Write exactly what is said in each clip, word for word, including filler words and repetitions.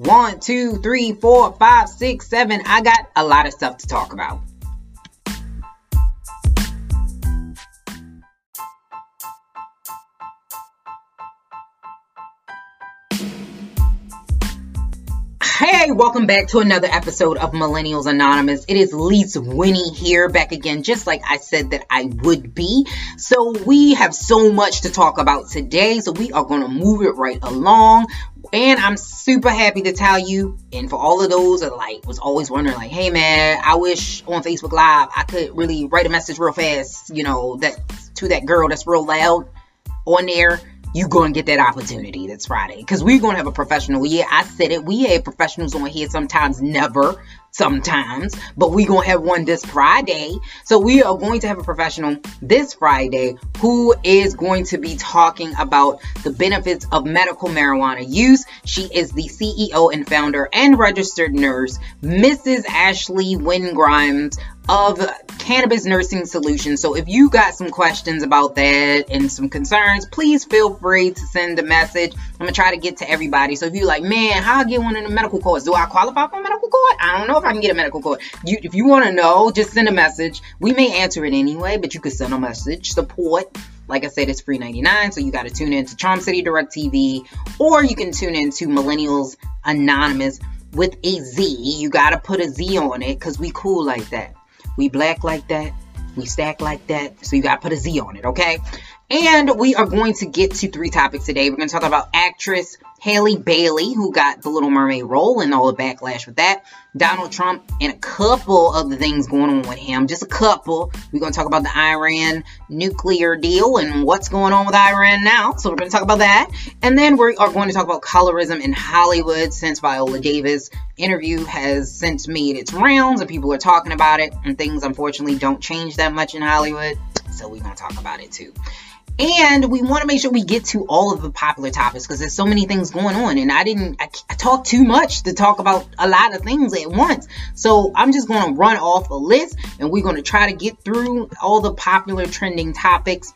One, two, three, four, five, six, seven. I got a lot of stuff to talk about. Hey, welcome back to another episode of Millennials Anonymous. It is Lise Winnie here, back again, just like I said that I would be. So we have so much to talk about today, so we are going to move it right along. And I'm super happy to tell you, and for all of those that like was always wondering, like, hey man, I wish on Facebook Live I could really write a message real fast, you know, that to that girl that's real loud on there. You're going to get that opportunity this Friday because we're going to have a professional. Yeah, I said it. We had professionals on here sometimes, never, sometimes, but we're going to have one this Friday. So we are going to have a professional this Friday who is going to be talking about the benefits of medical marijuana use. She is the C E O and founder and registered nurse, Missus Ashley Wingrimes of Cannabis Nursing Solutions. So if you got some questions about that and some concerns, please feel free to send a message. I'm gonna try to get to everybody. So if you're like, man, how I get one in a medical course? Do I qualify for a medical court? I don't know if I can get a medical court. You, if you want to know, just send a message. We may answer it anyway, but you could send a message. Support. Like I said, it's free ninety-nine, so you got to tune in to Charm City Direct T V, or you can tune in to Millennials Anonymous with a Z. You got to put a Z on it because we cool like that. We black like that. We stack like that. So you got to put a Z on it, okay? And we are going to get to three topics today. We're going to talk about actress Hailey Bailey, who got the Little Mermaid role and all the backlash with that. Donald Trump and a couple other things going on with him. Just a couple. We're going to talk about the Iran nuclear deal and what's going on with Iran now. So we're going to talk about that. And then we are going to talk about colorism in Hollywood, since Viola Davis interview has since made its rounds and people are talking about it. And things, unfortunately, don't change that much in Hollywood. So we're going to talk about it, too. And we want to make sure we get to all of the popular topics because there's so many things going on. And I didn't I, I talked too much to talk about a lot of things at once. So I'm just going to run off a list and we're going to try to get through all the popular trending topics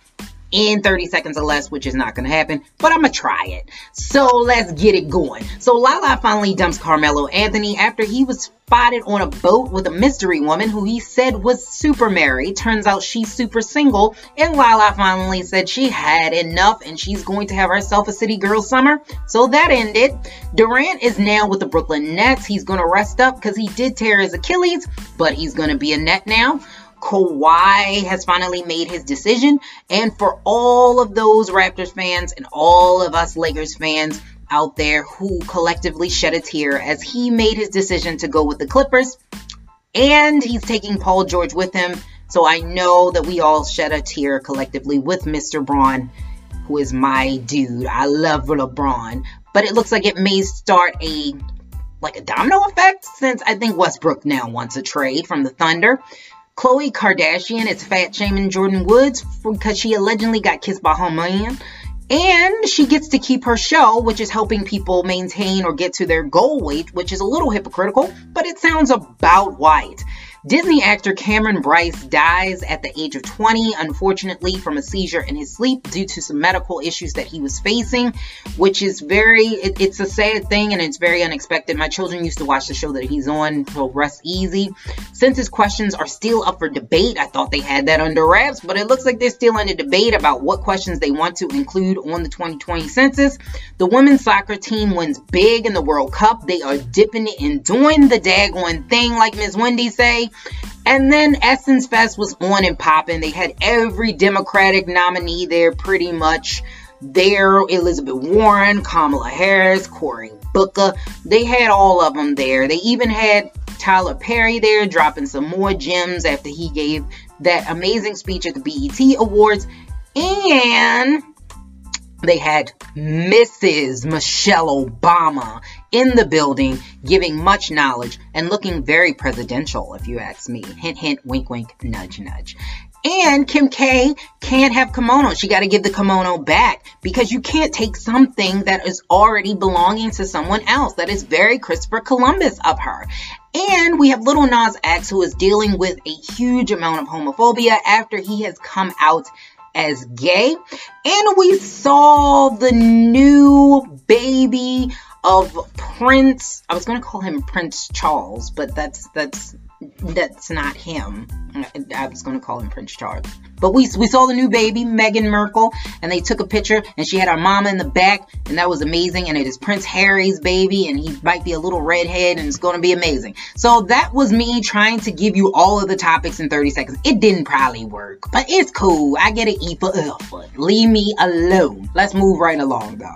in thirty seconds or less, which is not going to happen, but I'm going to try it. So let's get it going. So Lala finally dumps Carmelo Anthony after he was spotted on a boat with a mystery woman who he said was super married. Turns out she's super single, and Lala finally said she had enough and she's going to have herself a city girl summer. So that ended. Durant is now with the Brooklyn Nets. He's going to rest up because he did tear his Achilles, but he's going to be a Net now. Kawhi has finally made his decision, and for all of those Raptors fans and all of us Lakers fans out there who collectively shed a tear as he made his decision to go with the Clippers, and he's taking Paul George with him, so I know that we all shed a tear collectively with Mister Braun, who is my dude. I love LeBron, but it looks like it may start a like a domino effect, since I think Westbrook now wants a trade from the Thunder. Khloe Kardashian is fat shaming Jordan Woods because she allegedly got kissed by her man. And she gets to keep her show, which is helping people maintain or get to their goal weight, which is a little hypocritical, but it sounds about right. Disney actor Cameron Bryce dies at the age of twenty, unfortunately, from a seizure in his sleep due to some medical issues that he was facing, which is very, it, it's a sad thing and it's very unexpected. My children used to watch the show that he's on, so rest easy. Census questions are still up for debate. I thought they had that under wraps, but it looks like they're still under debate about what questions they want to include on the twenty twenty census. The women's soccer team wins big in the World Cup. They are dipping it and doing the daggone thing, like Miz Wendy say. And then Essence Fest was on and popping. They had every Democratic nominee there pretty much there. Elizabeth Warren, Kamala Harris, Cory Booker. They had all of them there. They even had Tyler Perry there dropping some more gems after he gave that amazing speech at the B E T Awards. And they had Missus Michelle Obama in the building, giving much knowledge and looking very presidential, if you ask me. Hint, hint, wink, wink, nudge, nudge. And Kim K can't have kimono. She got to give the kimono back because you can't take something that is already belonging to someone else. That is very Christopher Columbus of her. And we have Little Nas X, who is dealing with a huge amount of homophobia after he has come out as gay. And we saw the new baby of Prince, I was going to call him Prince Charles, but that's, that's, that's not him. I was going to call him Prince Charles. But we, we saw the new baby, Meghan Markle, and they took a picture, and she had our mama in the back, and that was amazing, and it is Prince Harry's baby, and he might be a little redhead, and it's going to be amazing. So that was me trying to give you all of the topics in thirty seconds. It didn't probably work, but it's cool. I get an E for effort. Leave me alone. Let's move right along, though.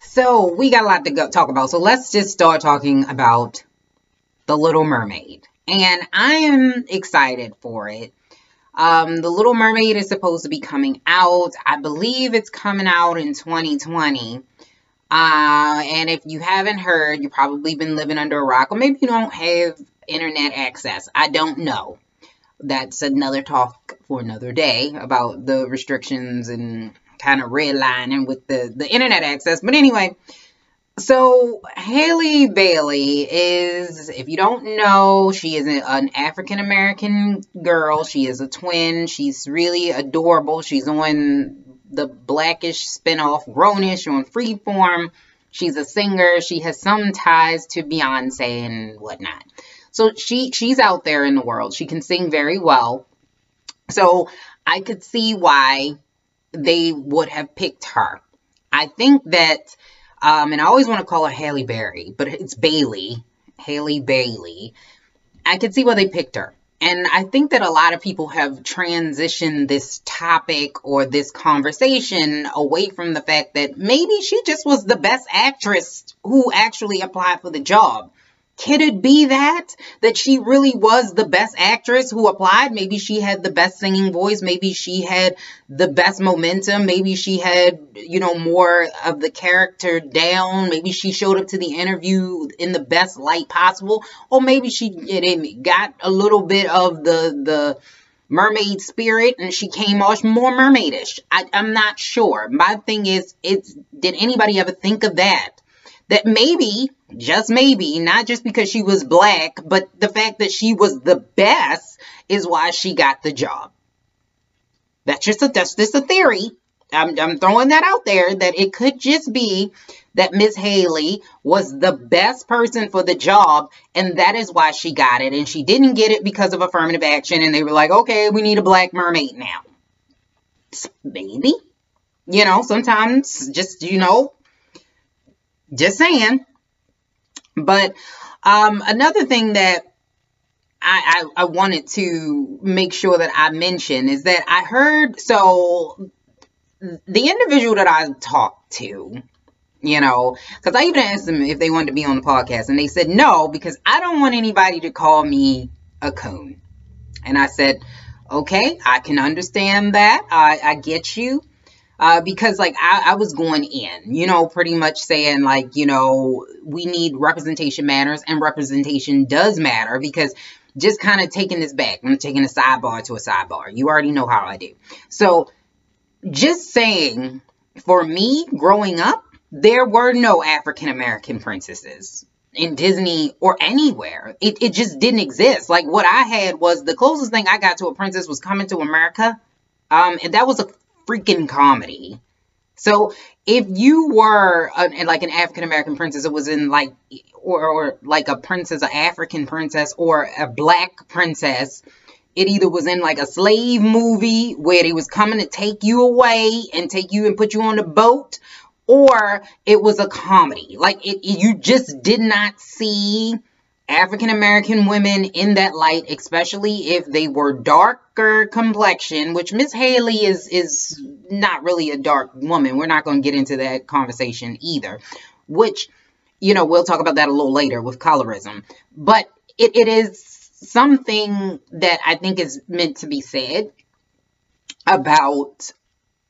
So we got a lot to go talk about. So let's just start talking about The Little Mermaid. And I am excited for it. Um, The Little Mermaid is supposed to be coming out. I believe it's coming out in twenty twenty. Uh, and if you haven't heard, you've probably been living under a rock. Or maybe you don't have internet access. I don't know. That's another talk for another day about the restrictions and kind of redlining with the, the internet access. But anyway, so Hailey Bailey is, if you don't know, she is an African-American girl. She is a twin. She's really adorable. She's on the Blackish spinoff Grownish on Freeform. She's a singer. She has some ties to Beyonce and whatnot. So she, she's out there in the world. She can sing very well. So I could see why they would have picked her. I think that, um, and I always want to call her Hailey Berry, but it's Bailey, Hailey Bailey. I could see why they picked her. And I think that a lot of people have transitioned this topic or this conversation away from the fact that maybe she just was the best actress who actually applied for the job. Could it be that? That she really was the best actress who applied? Maybe she had the best singing voice. Maybe she had the best momentum. Maybe she had, you know, more of the character down. Maybe she showed up to the interview in the best light possible. Or maybe she it got a little bit of the, the mermaid spirit and she came off more mermaidish. I, I'm not sure. My thing is, it's, did anybody ever think of that? That maybe, just maybe, not just because she was black, but the fact that she was the best is why she got the job. That's just a, that's just a theory. I'm, I'm throwing that out there, that it could just be that Miss Hailey was the best person for the job, and that is why she got it. And she didn't get it because of affirmative action, and they were like, okay, we need a black mermaid now. Maybe. You know, sometimes just, you know, just saying. But um, another thing that I, I, I wanted to make sure that I mention is that I heard, so the individual that I talked to, you know, because I even asked them if they wanted to be on the podcast, and they said no, because I don't want anybody to call me a coon. And I said, okay, I can understand that. I, I get you. Uh, because, like, I, I was going in, you know, pretty much saying, like, you know, we need representation matters, and representation does matter, because just kind of taking this back, I'm taking a sidebar to a sidebar. You already know how I do. So just saying, for me growing up, there were no African-American princesses in Disney or anywhere. It, it just didn't exist. Like, what I had was, the closest thing I got to a princess was Coming to America. Um, and that was a freaking comedy. So if you were a, like an African-American princess, it was in like, or, or like a princess, an African princess or a black princess, it either was in like a slave movie where they was coming to take you away and take you and put you on the boat, or it was a comedy. Like it, you just did not see African-American women in that light, especially if they were darker complexion, which Miss Hailey is, is not really a dark woman. We're not going to get into that conversation either, which, you know, we'll talk about that a little later with colorism. But it, it is something that I think is meant to be said about,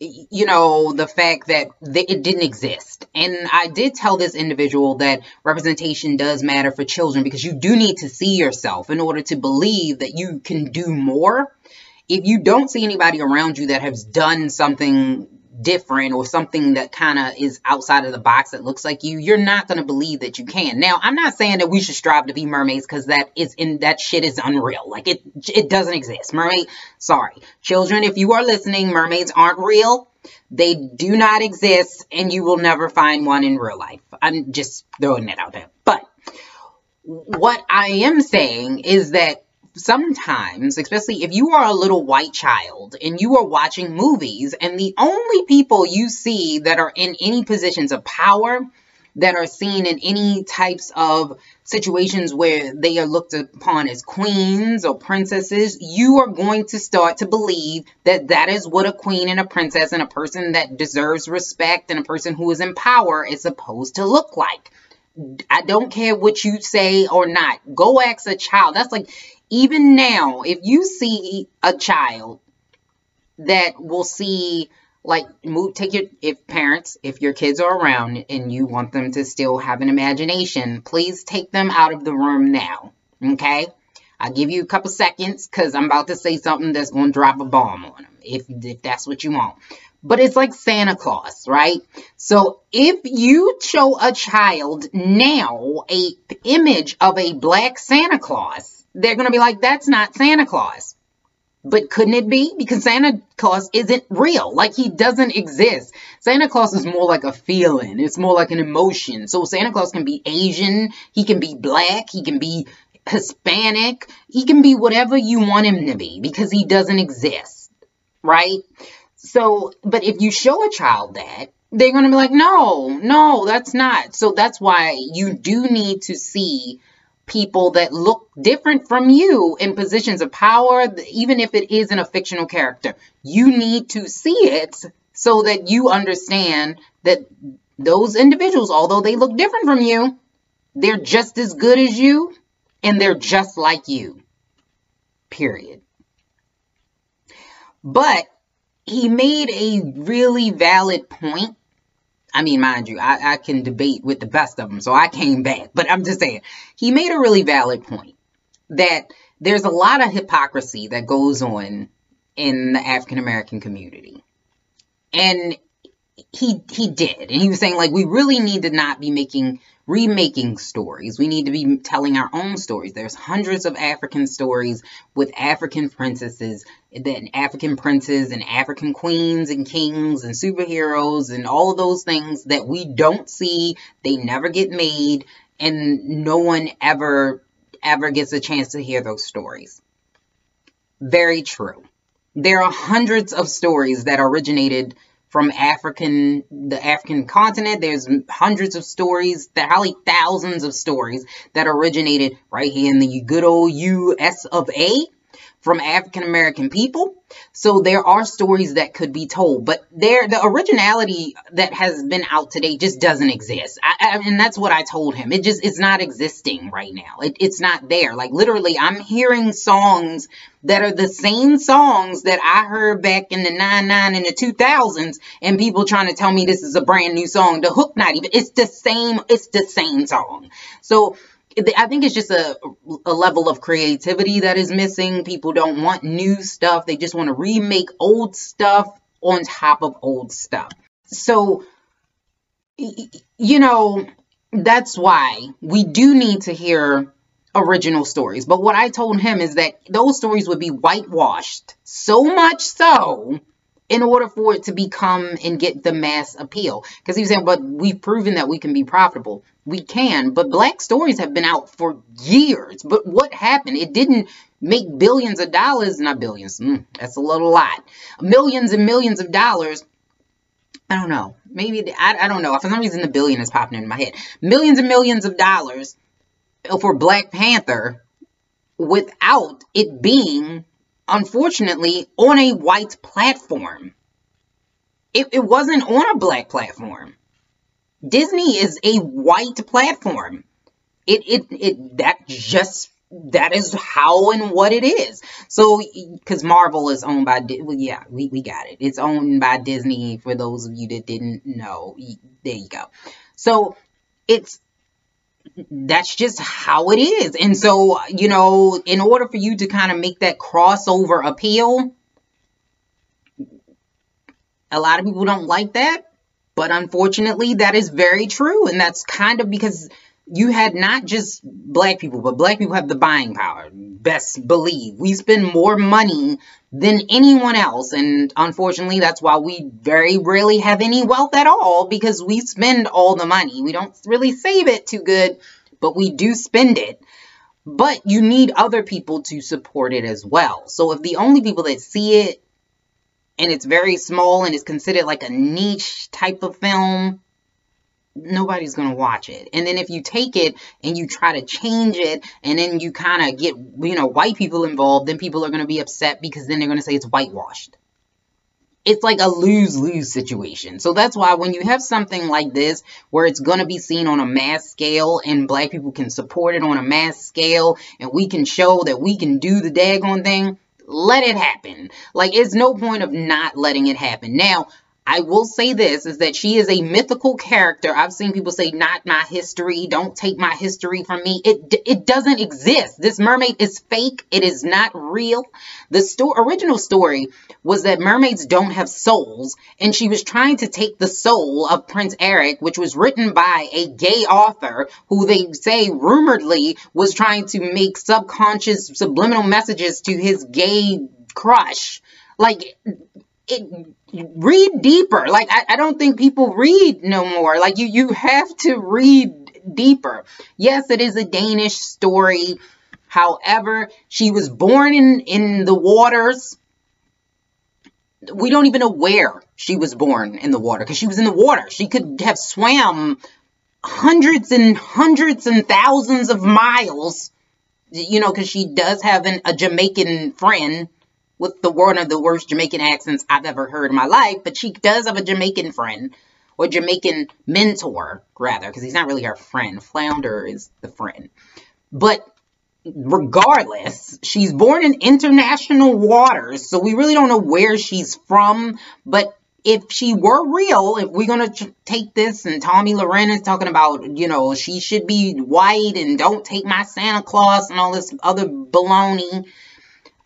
you know, the fact that th- it didn't exist. And I did tell this individual that representation does matter for children, because you do need to see yourself in order to believe that you can do more. If you don't see anybody around you that has done something different or something that kind of is outside of the box that looks like you, you're not going to believe that you can. Now, I'm not saying that we should strive to be mermaids, because that is in that shit is unreal. Like it, it doesn't exist. Mermaid. Sorry, children, if you are listening, mermaids aren't real. They do not exist, and you will never find one in real life. I'm just throwing that out there. But what I am saying is that sometimes, especially if you are a little white child and you are watching movies, and the only people you see that are in any positions of power, that are seen in any types of situations where they are looked upon as queens or princesses, you are going to start to believe that that is what a queen and a princess and a person that deserves respect and a person who is in power is supposed to look like. I don't care what you say or not. Go ask a child. That's like, even now, if you see a child that will see, like, move, take your, if parents, if your kids are around and you want them to still have an imagination, please take them out of the room now, okay? I'll give you a couple seconds because I'm about to say something that's going to drop a bomb on them, if, if that's what you want. But it's like Santa Claus, right? So if you show a child now a image of a black Santa Claus, they're going to be like, that's not Santa Claus. But couldn't it be? Because Santa Claus isn't real. Like, he doesn't exist. Santa Claus is more like a feeling. It's more like an emotion. So Santa Claus can be Asian. He can be black. He can be Hispanic. He can be whatever you want him to be because he doesn't exist, right? So, but if you show a child that, they're going to be like, no, no, that's not. So that's why you do need to see people that look different from you in positions of power, even if it isn't a fictional character. You need to see it so that you understand that those individuals, although they look different from you, they're just as good as you and they're just like you. Period. But he made a really valid point. I mean, mind you, I, I can debate with the best of them, so I came back. But I'm just saying, he made a really valid point that there's a lot of hypocrisy that goes on in the African-American community. And he he did. And he was saying, like, we really need to not be making, remaking stories. We need to be telling our own stories. There's hundreds of African stories with African princesses, then African princes and African queens and kings and superheroes and all of those things that we don't see. They never get made, and no one ever, ever gets a chance to hear those stories. Very true. There are hundreds of stories that originated from African, the African continent. There's hundreds of stories, probably thousands of stories that originated right here in the good old U S of A from African American people. So there are stories that could be told, but there, the originality that has been out today just doesn't exist. I, I, and that's what I told him. It just, it's not existing right now. It, it's not there. Like, literally, I'm hearing songs that are the same songs that I heard back in the nine nine and the two thousands, and people trying to tell me this is a brand new song. The hook, not even, it's the same, it's the same song. So I think it's just a, a level of creativity that is missing. People don't want new stuff. They just want to remake old stuff on top of old stuff. So, you know, that's why we do need to hear original stories. But what I told him is that those stories would be whitewashed so much so in order for it to become and get the mass appeal. Because he was saying, but we've proven that we can be profitable. We can, but black stories have been out for years. But what happened? It didn't make billions of dollars, not billions, mm, that's a little lot, millions and millions of dollars. I don't know, maybe, I, I don't know. For some reason, the billion is popping into my head. Millions and millions of dollars for Black Panther without it being, unfortunately, on a white platform. It, it wasn't on a black platform. Disney is a white platform. It, it, it, that just, that is how and what it is. So, because Marvel is owned by, well, yeah, we, we got it. It's owned by Disney, for those of you that didn't know. There you go. So, it's, that's just how it is. And so, you know, in order for you to kind of make that crossover appeal, a lot of people don't like that. But unfortunately, that is very true. And that's kind of because you had not just black people, but black people have the buying power. Best believe. We spend more money than anyone else. And unfortunately, that's why we very rarely have any wealth at all, because we spend all the money. We don't really save it too good, but we do spend it. But you need other people to support it as well. So if the only people that see it, and it's very small and it's considered like a niche type of film, nobody's going to watch it. And then if you take it and you try to change it and then you kind of get, you know, white people involved, then people are going to be upset because then they're going to say it's whitewashed. It's like a lose-lose situation. So that's why when you have something like this where it's going to be seen on a mass scale and black people can support it on a mass scale and we can show that we can do the daggone thing, let it happen. Like, it's no point of not letting it happen. Now, I will say this, is that she is a mythical character. I've seen people say, not my history. Don't take my history from me. It it doesn't exist. This mermaid is fake. It is not real. The sto- original story was that mermaids don't have souls. And she was trying to take the soul of Prince Eric, which was written by a gay author who they say rumoredly was trying to make subconscious subliminal messages to his gay crush. Like... It, read deeper. Like, I, I don't think people read no more. Like, you, you have to read deeper. Yes, it is a Danish story. However, she was born in, in the waters. We don't even know where she was born in the water, because she was in the water. She could have swam hundreds and hundreds and thousands of miles, you know, because she does have an, a Jamaican friend. With the one of the worst Jamaican accents I've ever heard in my life. But she does have a Jamaican friend. Or Jamaican mentor, rather. Because he's not really her friend. Flounder is the friend. But regardless, she's born in international waters. So we really don't know where she's from. But if she were real, if we're going to take this, and Tommy Loren is talking about, you know, she should be white and don't take my Santa Claus and all this other baloney.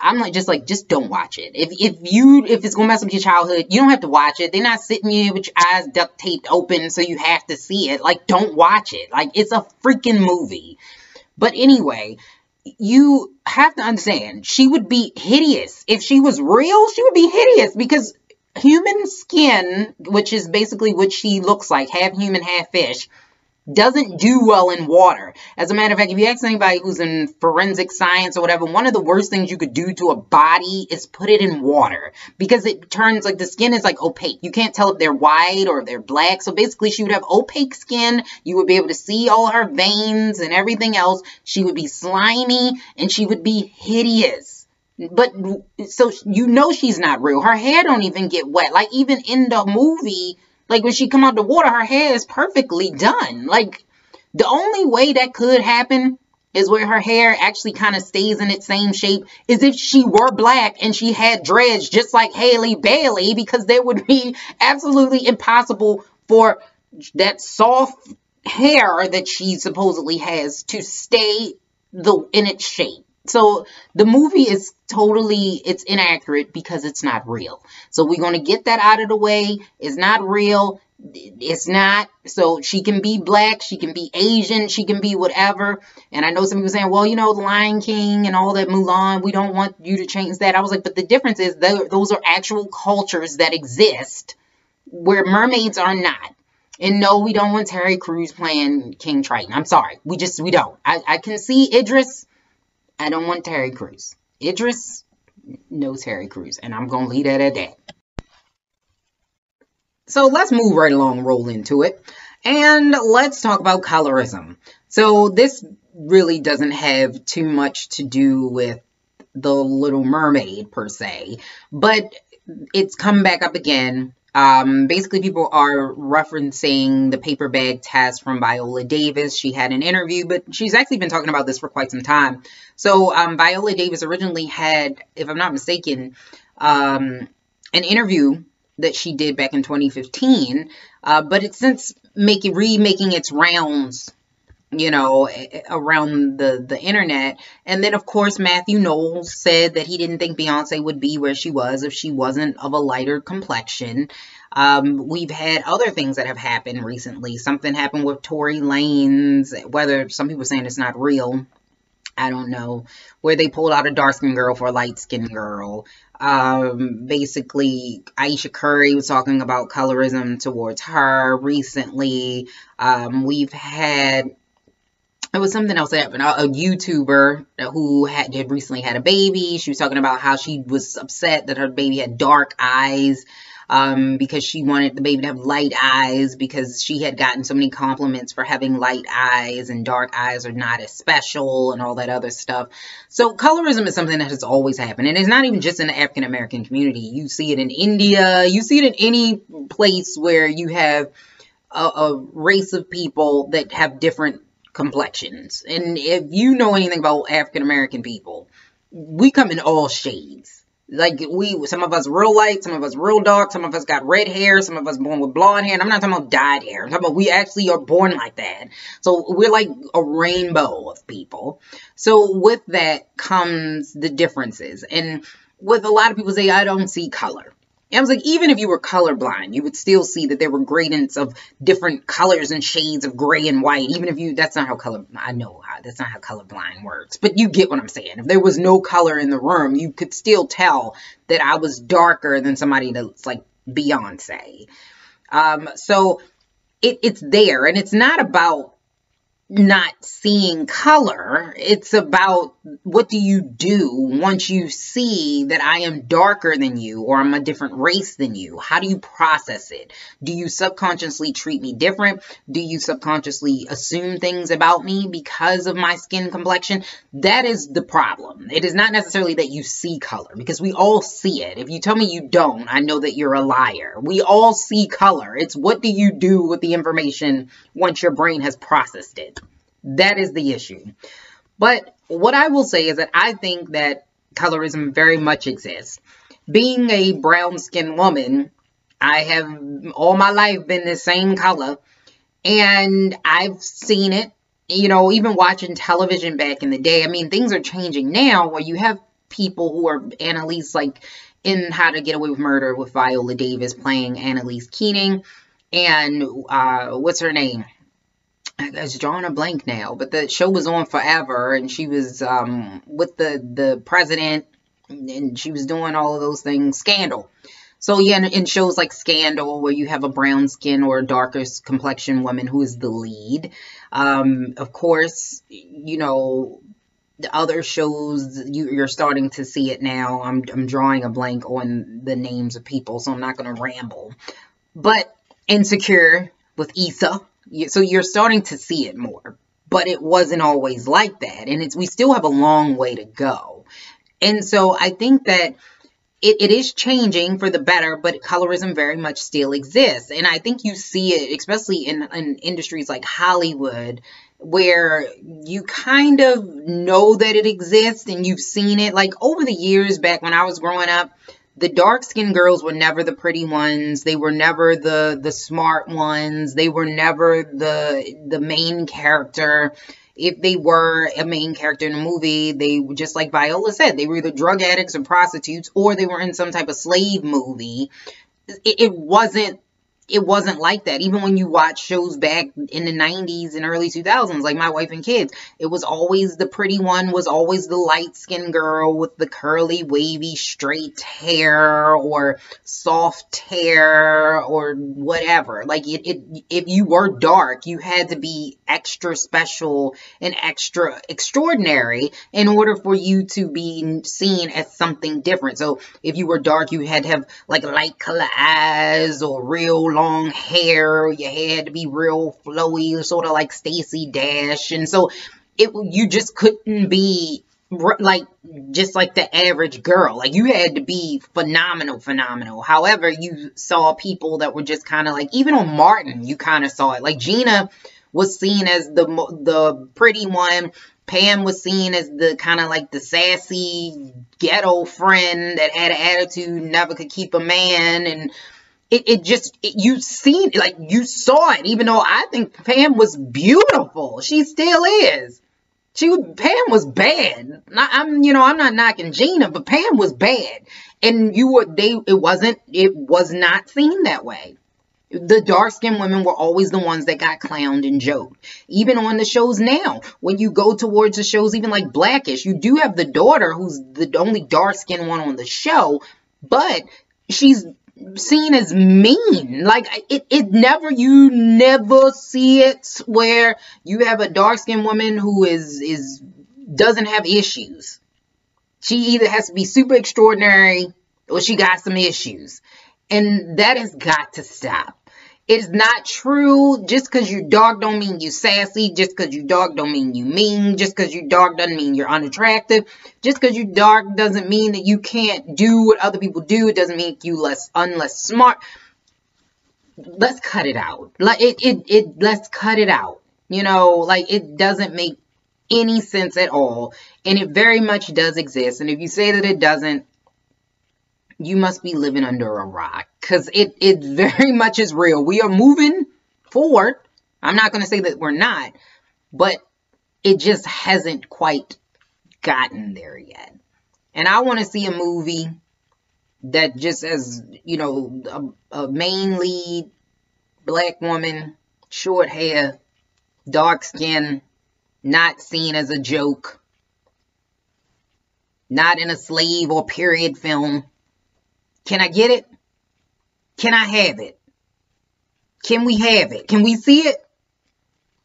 I'm like, just like, just don't watch it. If if you if it's gonna mess up your childhood, you don't have to watch it. They're not sitting here with your eyes duct taped open, so you have to see it. Like, don't watch it. Like, it's a freaking movie. But anyway, you have to understand, she would be hideous if she was real. She would be hideous because human skin, which is basically what she looks like, half human, half fish, doesn't do well in water. As a matter of fact, if you ask anybody who's in forensic science or whatever, one of the worst things you could do to a body is put it in water, because it turns, like, the skin is like opaque. You can't tell if they're white or if they're black. So basically she would have opaque skin. You would be able to see all her veins and everything else. She would be slimy and she would be hideous. But so, you know, she's not real. Her hair don't even get wet. Like, even in the movie, like, when she come out the water, her hair is perfectly done. Like, the only way that could happen is where her hair actually kind of stays in its same shape is if she were black and she had dreads just like Hailey Bailey, because there would be absolutely impossible for that soft hair that she supposedly has to stay the in its shape. So the movie is totally, it's inaccurate because it's not real. So we're going to get that out of the way. It's not real. It's not. So she can be black. She can be Asian. She can be whatever. And I know some people saying, well, you know, The Lion King and all that, Mulan, we don't want you to change that. I was like, but the difference is those are actual cultures that exist where mermaids are not. And no, we don't want Terry Crews playing King Triton. I'm sorry. We just, we don't. I, I can see Idris. I don't want Terry Crews. Idris, no Terry Crews. And I'm going to leave that at that. So let's move right along, roll into it. And let's talk about colorism. So this really doesn't have too much to do with The Little Mermaid per se. But it's come back up again. Um, basically, people are referencing the paper bag test from Viola Davis. She had an interview, but she's actually been talking about this for quite some time. So um, Viola Davis originally had, if I'm not mistaken, um, an interview that she did back in twenty fifteen, uh, but it's since making remaking its rounds, you know, around the, the internet. And then, of course, Matthew Knowles said that he didn't think Beyonce would be where she was if she wasn't of a lighter complexion. Um, we've had other things that have happened recently. Something happened with Tory Lanez, whether some people are saying it's not real, I don't know, where they pulled out a dark-skinned girl for a light-skinned girl. Um, basically, Aisha Curry was talking about colorism towards her recently. Um, we've had... It was something else that happened. A YouTuber who had, had recently had a baby. She was talking about how she was upset that her baby had dark eyes um, because she wanted the baby to have light eyes because she had gotten so many compliments for having light eyes and dark eyes are not as special and all that other stuff. So colorism is something that has always happened. And it's not even just in the African American community. You see it in India. You see it in any place where you have a, a race of people that have different complexions. And if you know anything about African American people, we come in all shades. Like we, some of us real light, some of us real dark, some of us got red hair, some of us born with blonde hair. And I'm not talking about dyed hair. I'm talking about we actually are born like that. So we're like a rainbow of people. So with that comes the differences. And with a lot of people say, I don't see color. I was like, even if you were colorblind, you would still see that there were gradients of different colors and shades of gray and white. Even if you, that's not how color, I know how, that's not how colorblind works, but you get what I'm saying. If there was no color in the room, you could still tell that I was darker than somebody that's like Beyonce. Um, so it, it's there, and it's not about not seeing color. It's about what do you do once you see that I am darker than you or I'm a different race than you? How do you process it? Do you subconsciously treat me different? Do you subconsciously assume things about me because of my skin complexion? That is the problem. It is not necessarily that you see color, because we all see it. If you tell me you don't, I know that you're a liar. We all see color. It's what do you do with the information once your brain has processed it? That is the issue. But what I will say is that I think that colorism very much exists. Being a brown-skinned woman, I have all my life been the same color, and I've seen it, you know, even watching television back in the day. I mean, things are changing now where you have people who are Annalise, like in How to Get Away with Murder with Viola Davis playing Annalise Keating, and uh, what's her name? It's drawing a blank now, but the show was on forever, and she was um, with the, the president, and she was doing all of those things. Scandal. So, yeah, in shows like Scandal, where you have a brown skin or a darker complexion woman who is the lead. Um, of course, you know, the other shows, you, you're starting to see it now. I'm, I'm drawing a blank on the names of people, so I'm not going to ramble. But Insecure with Issa. So you're starting to see it more, but it wasn't always like that. And it's, we still have a long way to go. And so I think that it, it is changing for the better, but colorism very much still exists. And I think you see it, especially in, in industries like Hollywood, where you kind of know that it exists and you've seen it. Like over the years back when I was growing up, the dark-skinned girls were never the pretty ones. They were never the the smart ones. They were never the the main character. If they were a main character in a movie, they were just like Viola said. They were either drug addicts or prostitutes, or they were in some type of slave movie. It, it wasn't it wasn't like that. Even when you watch shows back in the nineties and early two thousands, like My Wife and Kids, it was always the pretty one, was always the light-skinned girl with the curly, wavy, straight hair or soft hair or whatever. Like, it, it, if you were dark, you had to be extra special and extra extraordinary in order for you to be seen as something different. So if you were dark, you had to have, like, light-colored eyes or real long hair, your hair had to be real flowy, sort of like Stacey Dash. And so it, you just couldn't be like just like the average girl. Like you had to be phenomenal, phenomenal. However, you saw people that were just kind of like, even on Martin, you kind of saw it. Like Gina was seen as the the pretty one. Pam was seen as the kind of like the sassy ghetto friend that had an attitude, never could keep a man, and It, it just, it, you seen, like, you saw it, even though I think Pam was beautiful. She still is. She was, Pam was bad. I'm, you know, I'm not knocking Gina, but Pam was bad, and you were they. It wasn't. It was not seen that way. The dark-skinned women were always the ones that got clowned and joked. Even on the shows now, when you go towards the shows, even like Blackish, you do have the daughter who's the only dark-skinned one on the show, but she's seen as mean. Like it, it never, you never see it where you have a dark-skinned woman who is is doesn't have issues. She either has to be super extraordinary or she got some issues, and that has got to stop. It's not true. Just because you're dark don't mean you're sassy. Just because you're dark don't mean you mean. Just because you're dark doesn't mean you're unattractive. Just because you're dark doesn't mean that you can't do what other people do. It doesn't make you less unless smart. Let's cut it out. Like it, it, it. Let's cut it out. You know, like it doesn't make any sense at all, and it very much does exist. And if you say that it doesn't, you must be living under a rock, because it, it very much is real. We are moving forward. I'm not going to say that we're not, but it just hasn't quite gotten there yet. And I want to see a movie that just has, you know, a, a main lead, black woman, short hair, dark skin, not seen as a joke, not in a slave or period film. Can I get it? Can I have it? Can we have it? Can we see it?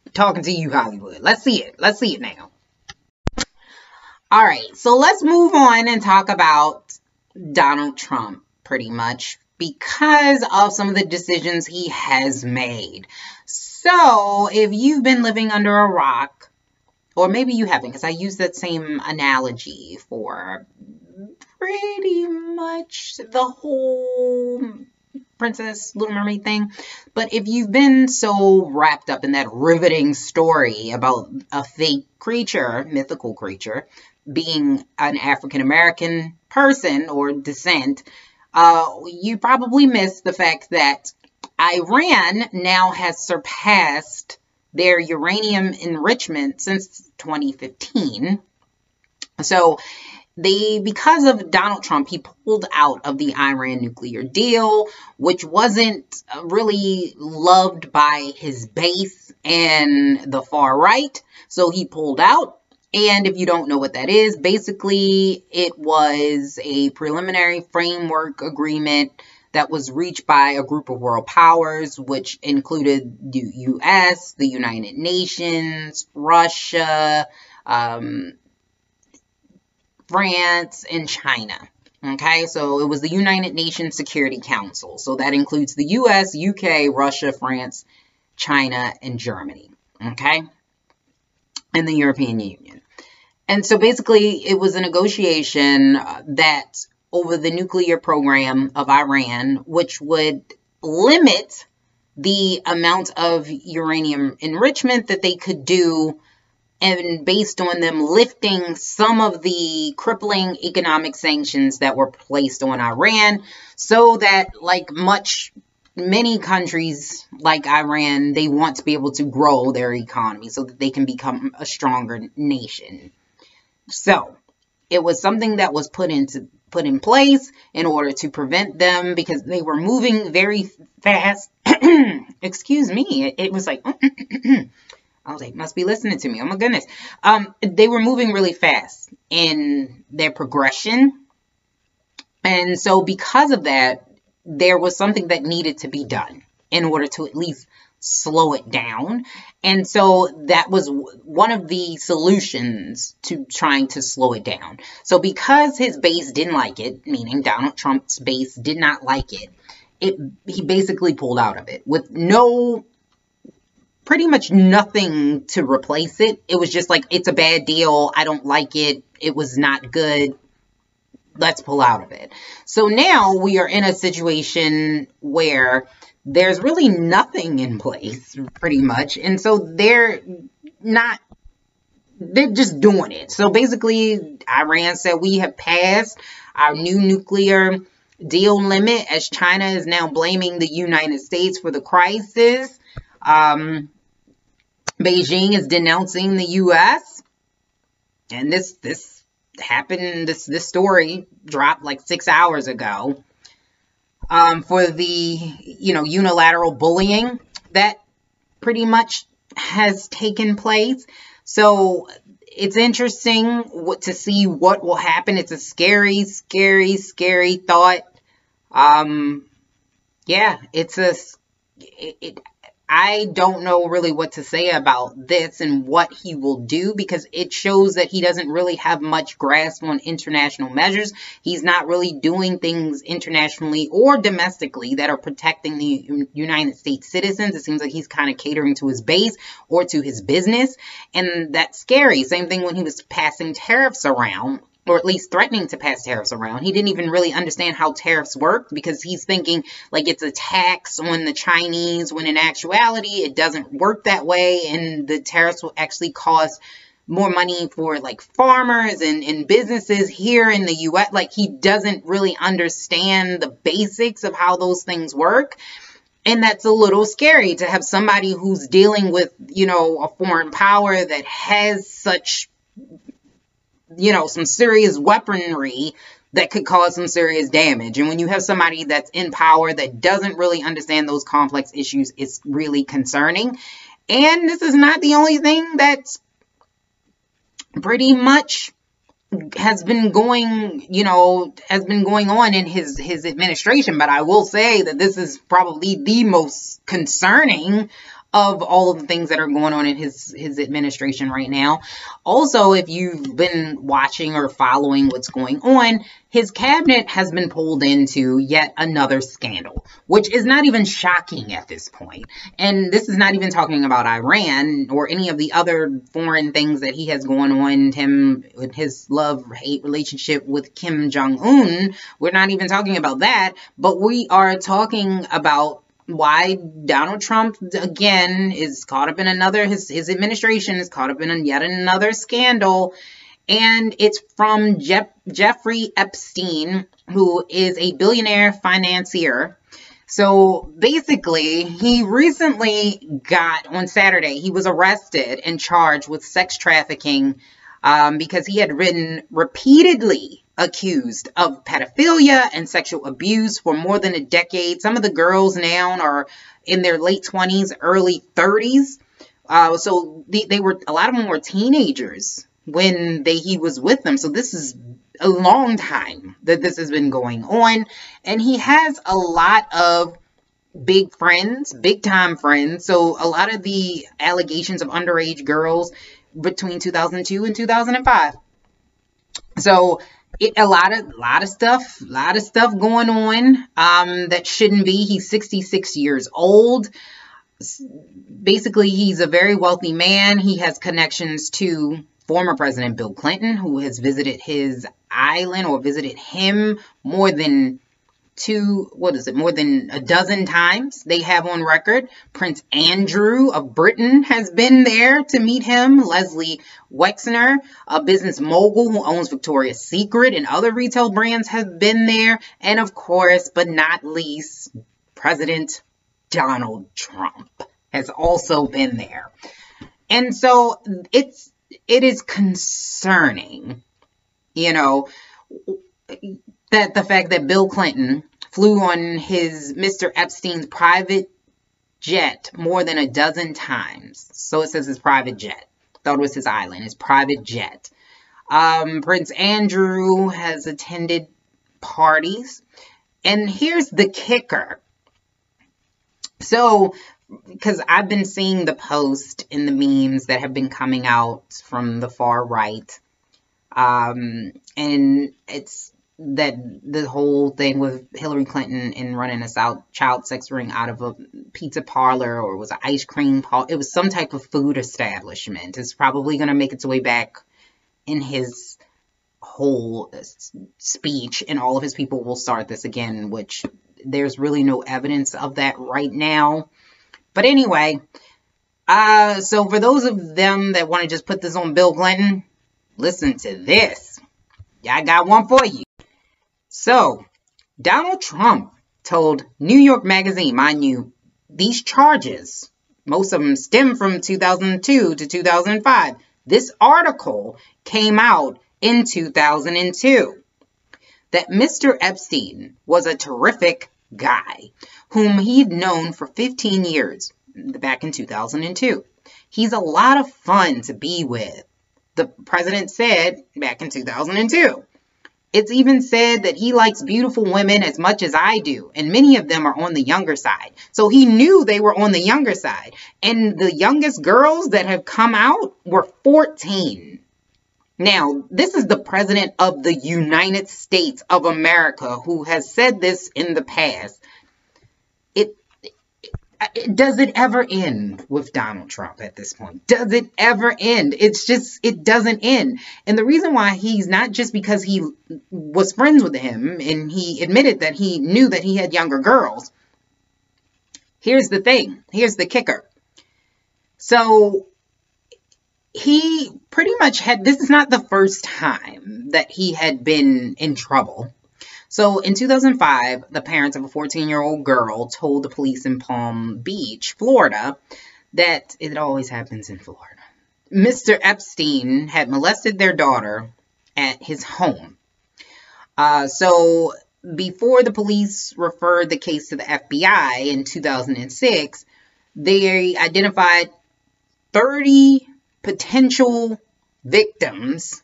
I'm talking to you, Hollywood. Let's see it. Let's see it now. All right. So let's move on and talk about Donald Trump, pretty much, because of some of the decisions he has made. So if you've been living under a rock, or maybe you haven't, because I use that same analogy for pretty much the whole Princess Little Mermaid thing. But if you've been so wrapped up in that riveting story about a fake creature, mythical creature, being an African-American person or descent, uh, you probably missed the fact that Iran now has surpassed their uranium enrichment since twenty fifteen. So they, because of Donald Trump, he pulled out of the Iran nuclear deal, which wasn't really loved by his base and the far right. So he pulled out. And if you don't know what that is, basically it was a preliminary framework agreement that was reached by a group of world powers, which included the U S, the United Nations, Russia, um, France, and China. Okay, so it was the United Nations Security Council. So that includes the U S, U K, Russia, France, China, and Germany. Okay, and the European Union. And so basically it was a negotiation that over the nuclear program of Iran, which would limit the amount of uranium enrichment that they could do, and based on them lifting some of the crippling economic sanctions that were placed on Iran, so that like much, many countries like Iran, they want to be able to grow their economy so that they can become a stronger nation. So it was something that was put into put in place in order to prevent them, because they were moving very fast. Excuse me. It, it was like... I was like, must be listening to me. Oh, my goodness. Um, they were moving really fast in their progression. And so because of that, there was something that needed to be done in order to at least slow it down. And so that was one of the solutions to trying to slow it down. So because his base didn't like it, meaning Donald Trump's base did not like it, it he basically pulled out of it with no... pretty much nothing to replace it. It was just like, it's a bad deal. I don't like it. It was not good. Let's pull out of it. So now we are in a situation where there's really nothing in place, pretty much. And so they're not, they're just doing it. So basically, Iran said, we have passed our new nuclear deal limit, as China is now blaming the United States for the crisis. Um, Beijing is denouncing the U S and this this happened. This this story dropped like six hours ago. Um, for the you know unilateral bullying that pretty much has taken place. So it's interesting what, to see what will happen. It's a scary, scary, scary thought. Um, yeah, it's a. It, it, I don't know really what to say about this and what he will do, because it shows that he doesn't really have much grasp on international measures. He's not really doing things internationally or domestically that are protecting the United States citizens. It seems like he's kind of catering to his base or to his business, and that's scary. Same thing when he was passing tariffs around, or at least threatening to pass tariffs around. He didn't even really understand how tariffs worked, because he's thinking like it's a tax on the Chinese, when in actuality it doesn't work that way, and the tariffs will actually cost more money for like farmers and, and businesses here in the U S. Like, he doesn't really understand the basics of how those things work. And that's a little scary to have somebody who's dealing with, you know, a foreign power that has such you know, some serious weaponry that could cause some serious damage. And when you have somebody that's in power that doesn't really understand those complex issues, it's really concerning. And this is not the only thing that's pretty much has been going, you know, has been going on in his, his administration. But I will say that this is probably the most concerning of all of the things that are going on in his, his administration right now. Also, if you've been watching or following what's going on, his cabinet has been pulled into yet another scandal, which is not even shocking at this point. And this is not even talking about Iran or any of the other foreign things that he has going on, him with his love-hate relationship with Kim Jong-un. We're not even talking about that, but we are talking about why Donald Trump, again, is caught up in another, his, his administration is caught up in yet another scandal. And it's from Jeff, Jeffrey Epstein, who is a billionaire financier. So basically, he recently got, on Saturday, he was arrested and charged with sex trafficking um, because he had been repeatedly accused of pedophilia and sexual abuse for more than a decade. Some of the girls now are in their late twenties, early thirties. Uh, so they, they were, a lot of them were teenagers when they, he was with them. So this is a long time that this has been going on. And he has a lot of big friends, big time friends. So a lot of the allegations of underage girls between two thousand two and two thousand five. So It, a lot of lot of stuff, a lot of stuff going on um, that shouldn't be. He's sixty-six years old. Basically, he's a very wealthy man. He has connections to former President Bill Clinton, who has visited his island or visited him more than two, what is it, more than a dozen times. They have on record. Prince Andrew of Britain has been there to meet him. Leslie Wexner, a business mogul who owns Victoria's Secret and other retail brands, have been there. And of course, but not least, President Donald Trump has also been there. And so it's, it is concerning, you know, that the fact that Bill Clinton flew on his Mister Epstein's private jet more than a dozen times. So it says his private jet. Thought it was his island, his private jet. Um, Prince Andrew has attended parties. And here's the kicker. So, because I've been seeing the post in the memes that have been coming out from the far right. Um, and it's that the whole thing with Hillary Clinton and running a child sex ring out of a pizza parlor, or was an ice cream parlor. It was some type of food establishment. It's probably going to make its way back in his whole speech, and all of his people will start this again, which there's really no evidence of that right now. But anyway, uh, so for those of them that want to just put this on Bill Clinton, listen to this. I got one for you. So, Donald Trump told New York Magazine, mind you, these charges, most of them stem from two thousand two to two thousand five, This article came out in two thousand two that Mister Epstein was a terrific guy whom he'd known for fifteen years back in two thousand two. He's a lot of fun to be with, the president said back in two thousand two. It's even said that he likes beautiful women as much as I do, and many of them are on the younger side. So he knew they were on the younger side. And the youngest girls that have come out were fourteen. Now, this is the president of the United States of America who has said this in the past. It, it, it does it ever end with Donald Trump at this point? Does it ever end? It's just, it doesn't end. And the reason why he's not just because he was friends with him and he admitted that he knew that he had younger girls. Here's the thing. Here's the kicker. So he pretty much had, this is not the first time that he had been in trouble. So in two thousand five, the parents of a fourteen-year-old girl told the police in Palm Beach, Florida, that it always happens in Florida. Mister Epstein had molested their daughter at his home. Uh, so before the police referred the case to the F B I in two thousand six, they identified thirty potential victims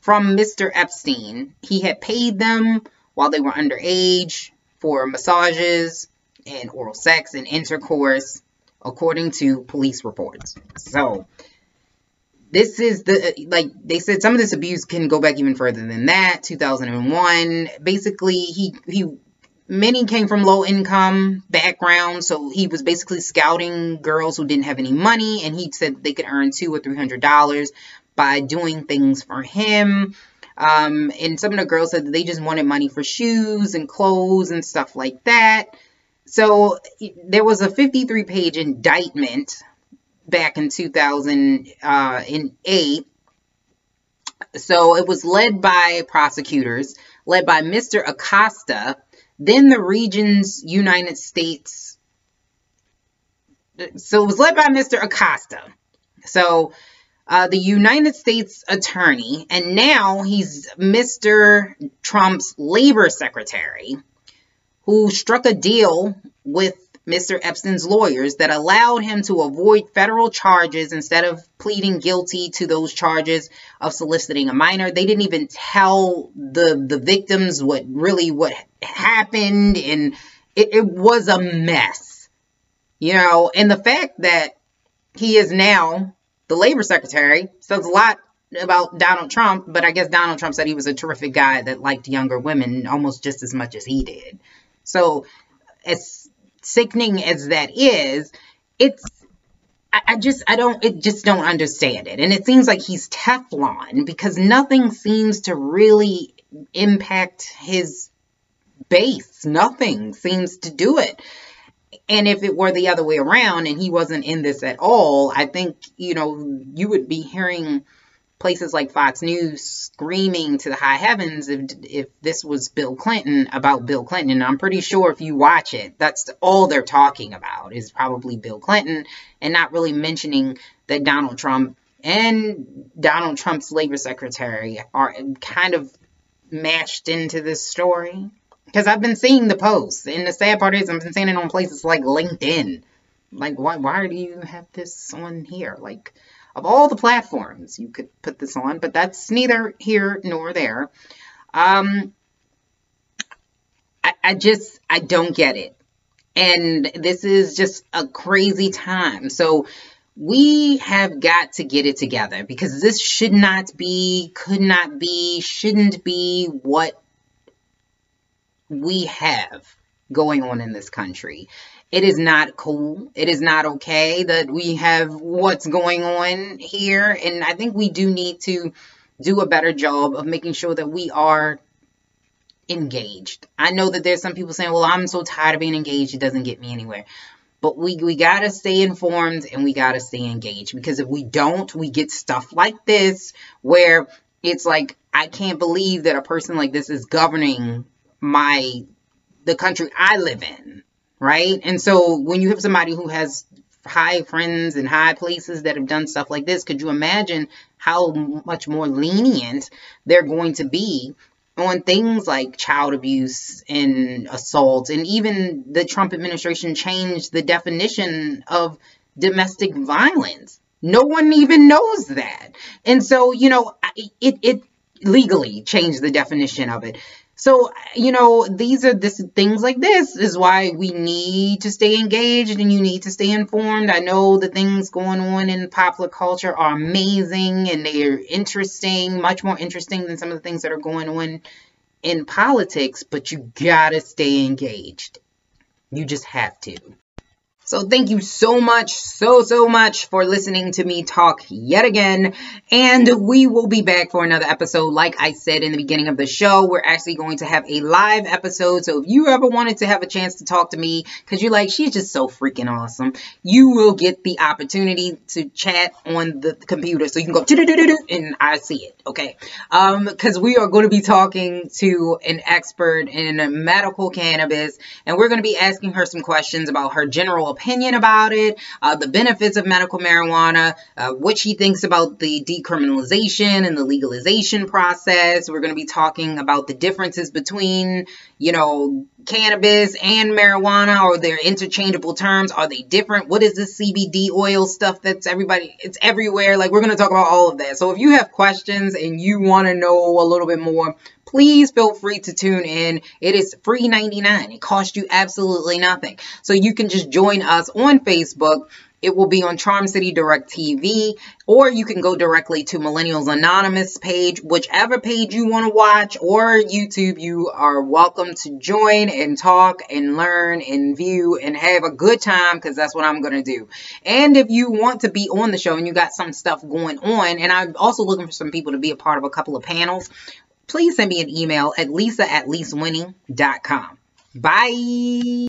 from Mister Epstein. He had paid them while they were underage for massages and oral sex and intercourse, according to police reports. So this is the, like they said, some of this abuse can go back even further than that. two thousand one, basically he, he, many came from low income backgrounds, so he was basically scouting girls who didn't have any money, and he said they could earn two or three hundred dollars by doing things for him. Um, and some of the girls said that they just wanted money for shoes and clothes and stuff like that. So there was a fifty-three page indictment back in two thousand eight. So it was led by prosecutors, led by Mister Acosta, then the region's United States. So it was led by Mister Acosta. So uh, the United States attorney, and now he's Mister Trump's labor secretary, who struck a deal with Mister Epstein's lawyers that allowed him to avoid federal charges instead of pleading guilty to those charges of soliciting a minor. They didn't even tell the, the victims what really what happened, and it, it was a mess, you know, and the fact that he is now the labor secretary says a lot about Donald Trump, but I guess Donald Trump said he was a terrific guy that liked younger women almost just as much as he did. So as sickening as that is, it's, I, I just, I don't, it just don't understand it. And it seems like he's Teflon because nothing seems to really impact his base. Nothing seems to do it. And if it were the other way around and he wasn't in this at all, I think, you know, you would be hearing places like Fox News screaming to the high heavens if, if this was Bill Clinton, about Bill Clinton. And I'm pretty sure if you watch it, that's all they're talking about is probably Bill Clinton, and not really mentioning that Donald Trump and Donald Trump's labor secretary are kind of mashed into this story. Because I've been seeing the posts, and the sad part is I've been seeing it on places like LinkedIn. Like, why, why do you have this on here? Like, of all the platforms you could put this on, but that's neither here nor there. Um, I, I just, I don't get it. And this is just a crazy time. So we have got to get it together, because this should not be, could not be, shouldn't be what we have going on in this country. It is not cool. It is not okay that we have what's going on here. And I think we do need to do a better job of making sure that we are engaged. I know that there's some people saying, well, I'm so tired of being engaged, it doesn't get me anywhere. But we, we got to stay informed and we got to stay engaged, because if we don't, we get stuff like this where it's like, I can't believe that a person like this is governing my the country I live in. Right. And so when you have somebody who has high friends and high places that have done stuff like this. Could you imagine how much more lenient they're going to be on things like child abuse and assault? And even the Trump administration changed the definition of domestic violence. No one even knows that. And so, you know, it, it legally changed the definition of it. So, you know, these are this things like this is why we need to stay engaged and you need to stay informed. I know the things going on in popular culture are amazing and they're interesting, much more interesting than some of the things that are going on in politics, but you gotta stay engaged. You just have to. So thank you so much, so, so much for listening to me talk yet again. And we will be back for another episode. Like I said in the beginning of the show, we're actually going to have a live episode. So if you ever wanted to have a chance to talk to me because you're like, she's just so freaking awesome, you will get the opportunity to chat on the computer. So you can go do-do-do-do-do and I see it. Okay. Um, because we are going to be talking to an expert in medical cannabis, and we're going to be asking her some questions about her general opinion about it, uh, the benefits of medical marijuana, uh, what she thinks about the decriminalization and the legalization process. We're going to be talking about the differences between, you know, cannabis and marijuana. Are they interchangeable terms? Are they different? What is this C B D oil stuff that's everybody, it's everywhere? Like, we're going to talk about all of that. So if you have questions and you want to know a little bit more, please feel free to tune in. It is free ninety-nine. It costs you absolutely nothing. So you can just join us on Facebook. It will be on Charm City Direct T V, or you can go directly to Millennials Anonymous page, whichever page you want to watch, or YouTube. You are welcome to join and talk and learn and view and have a good time, because that's what I'm going to do. And if you want to be on the show and you got some stuff going on, and I'm also looking for some people to be a part of a couple of panels, please send me an email at lisa at lise winnie dot com. Bye.